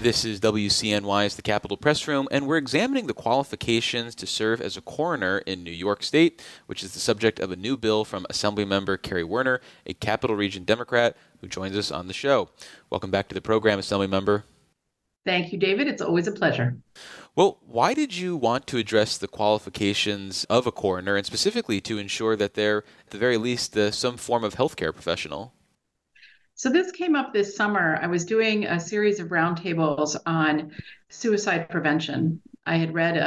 This is WCNY's The Capitol Press Room, and we're examining the qualifications to serve as a coroner in New York State, which is the subject of a new bill from Assemblymember Carrie Woerner, a Capital Region Democrat, who joins us on the show. Welcome back to the program, Assemblymember. Thank you, David. It's always a pleasure. Well, why did you want to address the qualifications of a coroner, and specifically to ensure that they're, at the very least, some form of healthcare professional? So this came up this summer. I was doing a series of roundtables on suicide prevention. I had read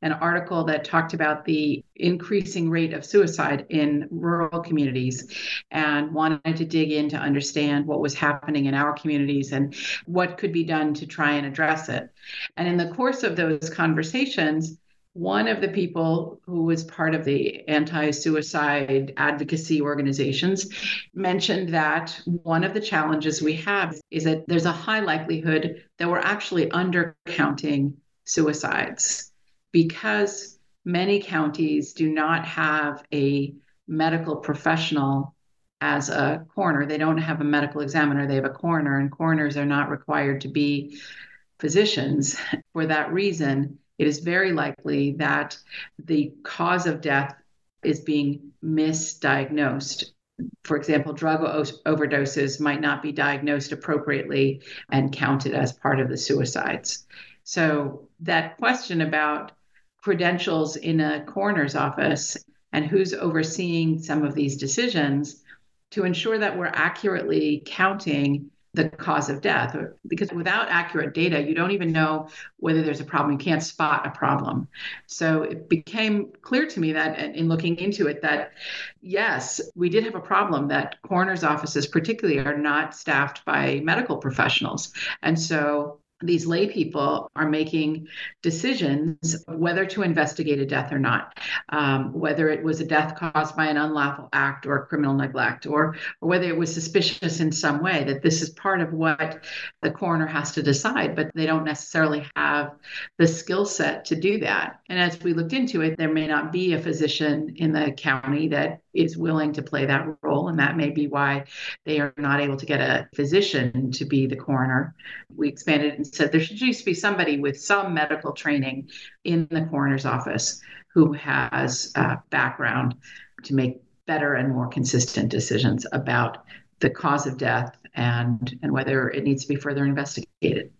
an article that talked about the increasing rate of suicide in rural communities and wanted to dig in to understand what was happening in our communities and what could be done to try and address it. And in the course of those conversations, one of the people who was part of the anti-suicide advocacy organizations mentioned that one of the challenges we have is that there's a high likelihood that we're actually undercounting suicides because many counties do not have a medical professional as a coroner. They don't have a medical examiner. They have a coroner, and coroners are not required to be physicians. For that reason, it is very likely that the cause of death is being misdiagnosed. For example, drug overdoses might not be diagnosed appropriately and counted as part of the suicides. So that question about credentials in a coroner's office and who's overseeing some of these decisions to ensure that we're accurately counting the cause of death, because without accurate data, you don't even know whether there's a problem. You can't spot a problem. So it became clear to me that in looking into it, that yes, we did have a problem that coroner's offices particularly are not staffed by medical professionals. And so these lay people are making decisions whether to investigate a death or not, whether it was a death caused by an unlawful act or criminal neglect, or whether it was suspicious in some way. That this is part of what the coroner has to decide, but they don't necessarily have the skill set to do that. And as we looked into it, there may not be a physician in the county that is willing to play that role, and that may be why they are not able to get a physician to be the coroner. We expanded and said there should just be somebody with some medical training in the coroner's office who has a background to make better and more consistent decisions about the cause of death and whether it needs to be further investigated.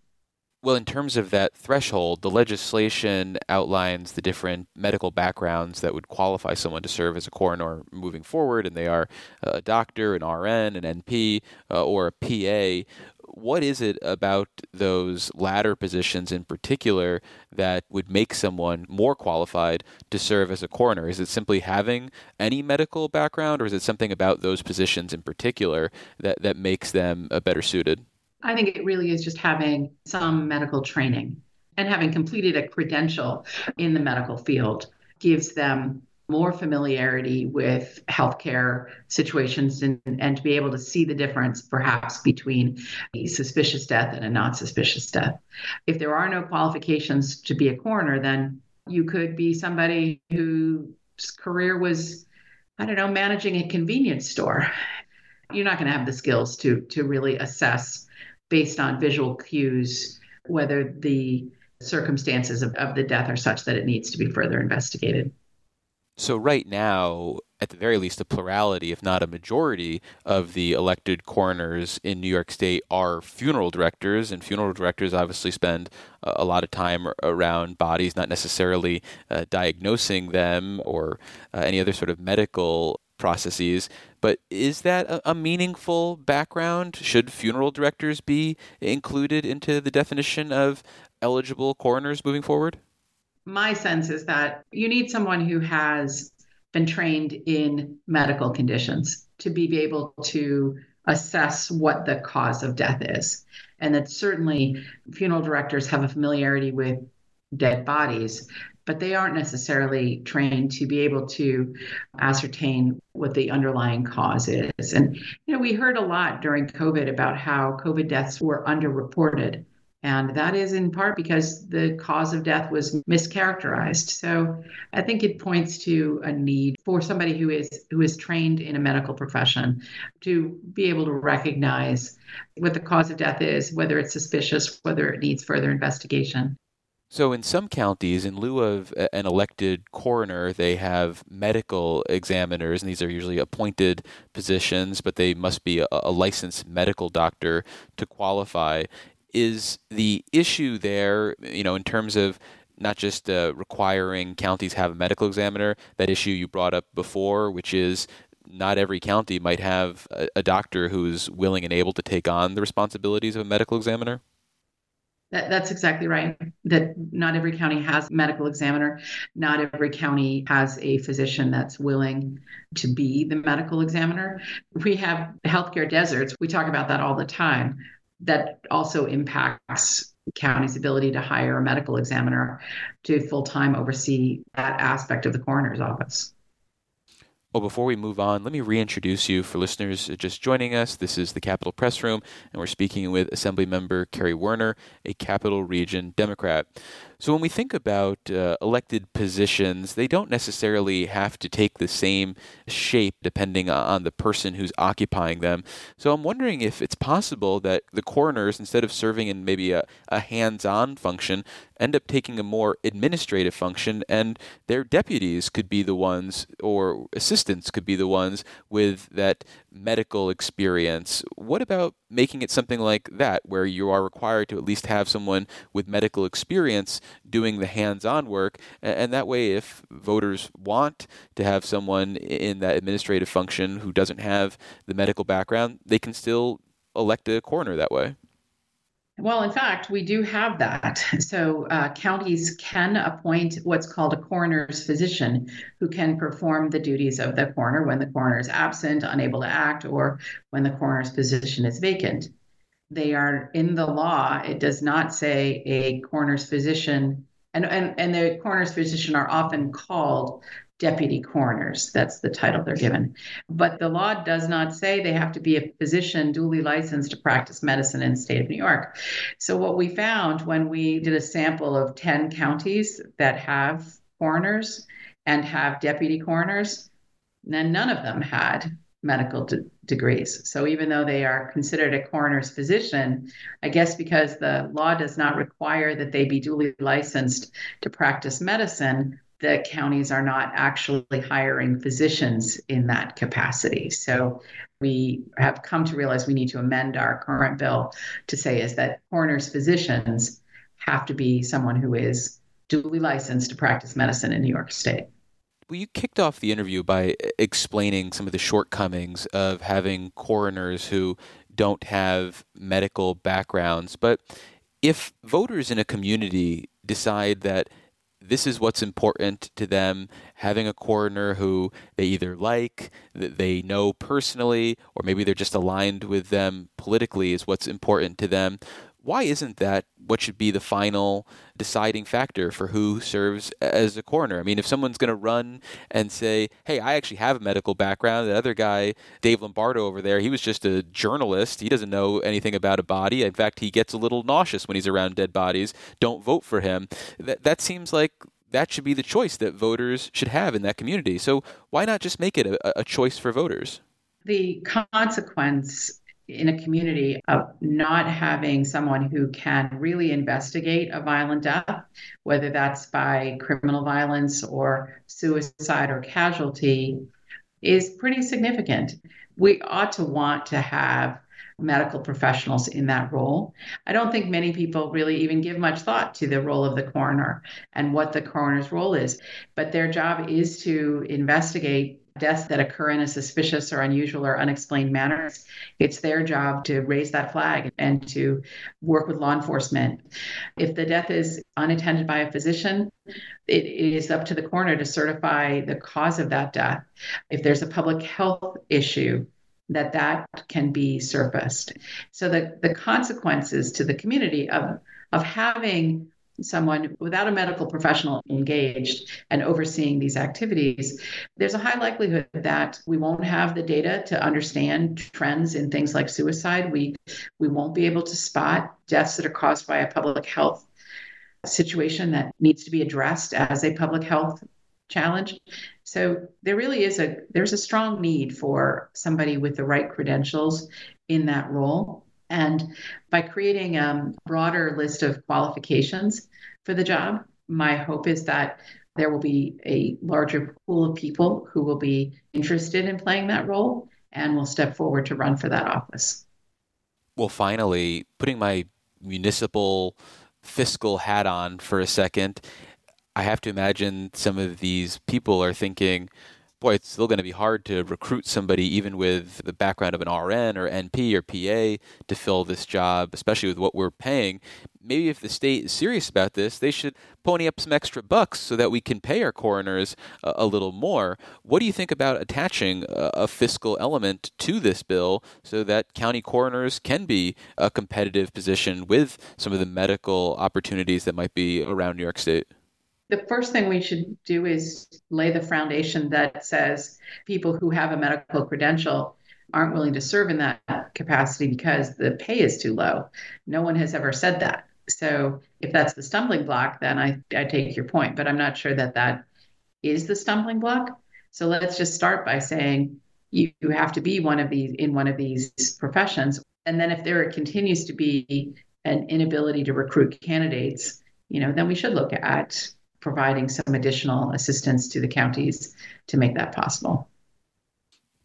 Well, in terms of that threshold, the legislation outlines the different medical backgrounds that would qualify someone to serve as a coroner moving forward, and they are a doctor, an RN, an NP, or a PA. What is it about those latter positions in particular that would make someone more qualified to serve as a coroner? Is it simply having any medical background, or is it something about those positions in particular that makes them better suited? I think it really is just having some medical training, and having completed a credential in the medical field gives them more familiarity with healthcare situations and to be able to see the difference perhaps between a suspicious death and a non-suspicious death. If there are no qualifications to be a coroner, then you could be somebody whose career was, managing a convenience store. You're not going to have the skills to really assess based on visual cues whether the circumstances of the death are such that it needs to be further investigated. So right now, at the very least, a plurality, if not a majority, of the elected coroners in New York State are funeral directors, and funeral directors obviously spend a lot of time around bodies, not necessarily diagnosing them or any other sort of medical processes. But is that a meaningful background? Should funeral directors be included into the definition of eligible coroners moving forward? My sense is that you need someone who has been trained in medical conditions to be able to assess what the cause of death is. And that certainly funeral directors have a familiarity with dead bodies, but they aren't necessarily trained to be able to ascertain what the underlying cause is. And we heard a lot during COVID about how COVID deaths were underreported And that is in part because the cause of death was mischaracterized. So I think it points to a need for somebody who is trained in a medical profession to be able to recognize what the cause of death is, whether it's suspicious, whether it needs further investigation. So in some counties, in lieu of an elected coroner, they have medical examiners, and these are usually appointed positions, but they must be a licensed medical doctor to qualify. Is the issue there, in terms of not just requiring counties have a medical examiner, that issue you brought up before, which is not every county might have a doctor who's willing and able to take on the responsibilities of a medical examiner? That's exactly right, that not every county has a medical examiner. Not every county has a physician that's willing to be the medical examiner. We have healthcare deserts. We talk about that all the time. That also impacts county's ability to hire a medical examiner to full-time oversee that aspect of the coroner's office. Well, before we move on, let me reintroduce you for listeners just joining us. This is the Capitol Press Room, and we're speaking with Assemblymember Carrie Woerner, a Capital Region Democrat. So when we think about elected positions, they don't necessarily have to take the same shape depending on the person who's occupying them. So I'm wondering if it's possible that the coroners, instead of serving in maybe a hands-on function, end up taking a more administrative function, and their deputies could be the ones, or assistants could be the ones with that medical experience. What about making it something like that, where you are required to at least have someone with medical experience doing the hands-on work, and that way if voters want to have someone in that administrative function who doesn't have the medical background, they can still elect a coroner that way? Well, in fact, we do have that. So counties can appoint what's called a coroner's physician who can perform the duties of the coroner when the coroner is absent, unable to act, or when the coroner's position is vacant. They are in the law. It does not say a coroner's physician, and the coroner's physician are often called deputy coroners. That's the title they're given. But the law does not say they have to be a physician duly licensed to practice medicine in the state of New York. So what we found when we did a sample of 10 counties that have coroners and have deputy coroners, then none of them had medical degrees. So even though they are considered a coroner's physician, I guess because the law does not require that they be duly licensed to practice medicine, the counties are not actually hiring physicians in that capacity. So we have come to realize we need to amend our current bill to say is that coroner's physicians have to be someone who is duly licensed to practice medicine in New York State. Well, you kicked off the interview by explaining some of the shortcomings of having coroners who don't have medical backgrounds. But if voters in a community decide that this is what's important to them, having a coroner who they either like, that they know personally, or maybe they're just aligned with them politically is what's important to them. Why isn't that what should be the final deciding factor for who serves as a coroner? I mean, if someone's going to run and say, hey, I actually have a medical background. The other guy, Dave Lombardo over there, he was just a journalist. He doesn't know anything about a body. In fact, he gets a little nauseous when he's around dead bodies. Don't vote for him. That seems like that should be the choice that voters should have in that community. So why not just make it a choice for voters? The consequence in a community of not having someone who can really investigate a violent death, whether that's by criminal violence or suicide or casualty, is pretty significant. We ought to want to have medical professionals in that role. I don't think many people really even give much thought to the role of the coroner and what the coroner's role is, but their job is to investigate deaths that occur in a suspicious or unusual or unexplained manner. It's their job to raise that flag and to work with law enforcement. If the death is unattended by a physician, it is up to the coroner to certify the cause of that death. If there's a public health issue, that can be surfaced. So the consequences to the community of having someone without a medical professional engaged and overseeing these activities, there's a high likelihood that we won't have the data to understand trends in things like suicide. We won't be able to spot deaths that are caused by a public health situation that needs to be addressed as a public health challenge. So there really is there's a strong need for somebody with the right credentials in that role. And by creating a broader list of qualifications for the job, my hope is that there will be a larger pool of people who will be interested in playing that role and will step forward to run for that office. Well, finally, putting my municipal fiscal hat on for a second, I have to imagine some of these people are thinking, boy, it's still going to be hard to recruit somebody even with the background of an RN or NP or PA to fill this job, especially with what we're paying. Maybe if the state is serious about this, they should pony up some extra bucks so that we can pay our coroners a little more. What do you think about attaching a fiscal element to this bill so that county coroners can be a competitive position with some of the medical opportunities that might be around New York State? The first thing we should do is lay the foundation that says people who have a medical credential aren't willing to serve in that capacity because the pay is too low. No one has ever said that. So if that's the stumbling block, then I take your point, but I'm not sure that is the stumbling block. So let's just start by saying you have to be in one of these professions. And then if there continues to be an inability to recruit candidates, then we should look at providing some additional assistance to the counties to make that possible.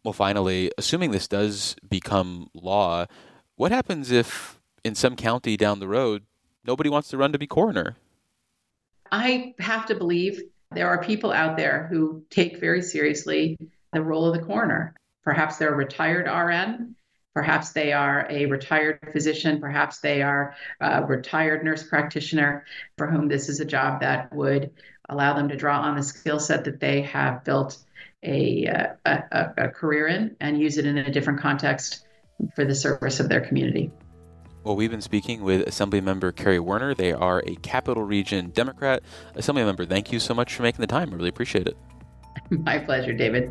Well, finally, assuming this does become law, what happens if in some county down the road, nobody wants to run to be coroner? I have to believe there are people out there who take very seriously the role of the coroner. Perhaps they're a retired RN. Perhaps they are a retired physician. Perhaps they are a retired nurse practitioner for whom this is a job that would allow them to draw on the skill set that they have built a career in and use it in a different context for the service of their community. Well, we've been speaking with Assemblymember Carrie Woerner. They are a Capital Region Democrat. Assemblymember, thank you so much for making the time. I really appreciate it. My pleasure, David.